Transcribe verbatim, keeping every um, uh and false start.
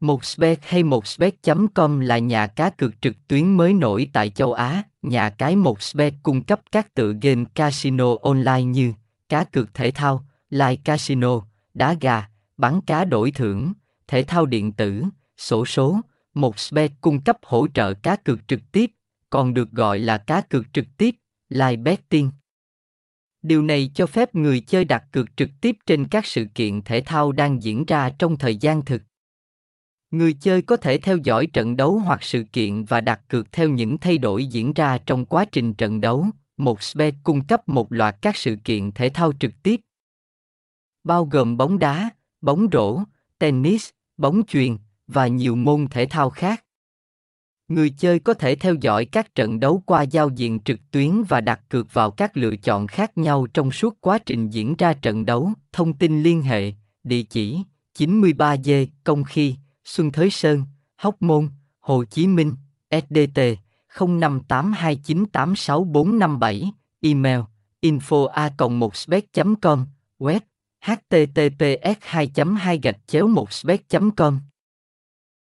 một xbet hay một xbet chấm com là nhà cá cược trực tuyến mới nổi tại châu Á. Nhà cái một xbet cung cấp các tựa game casino online như cá cược thể thao, live casino, đá gà, bắn cá đổi thưởng, thể thao điện tử, xổ số. một xbet cung cấp hỗ trợ cá cược trực tiếp, còn được gọi là cá cược trực tiếp, live betting. Điều này cho phép người chơi đặt cược trực tiếp trên các sự kiện thể thao đang diễn ra trong thời gian thực. Người chơi có thể theo dõi trận đấu hoặc sự kiện và đặt cược theo những thay đổi diễn ra trong quá trình trận đấu. một xbet cung cấp một loạt các sự kiện thể thao trực tiếp, bao gồm bóng đá, bóng rổ, tennis, bóng chuyền và nhiều môn thể thao khác. Người chơi có thể theo dõi các trận đấu qua giao diện trực tuyến và đặt cược vào các lựa chọn khác nhau trong suốt quá trình diễn ra trận đấu. Thông tin liên hệ, địa chỉ chín mươi ba D Công Khi, Xuân Thới Sơn, Hóc Môn, Hồ Chí Minh, ét đê tê không năm tám hai chín tám sáu bốn năm bảy, email info a còng một xbet chấm com, web https hai chấm hai gạch chéo một xbet chấm com.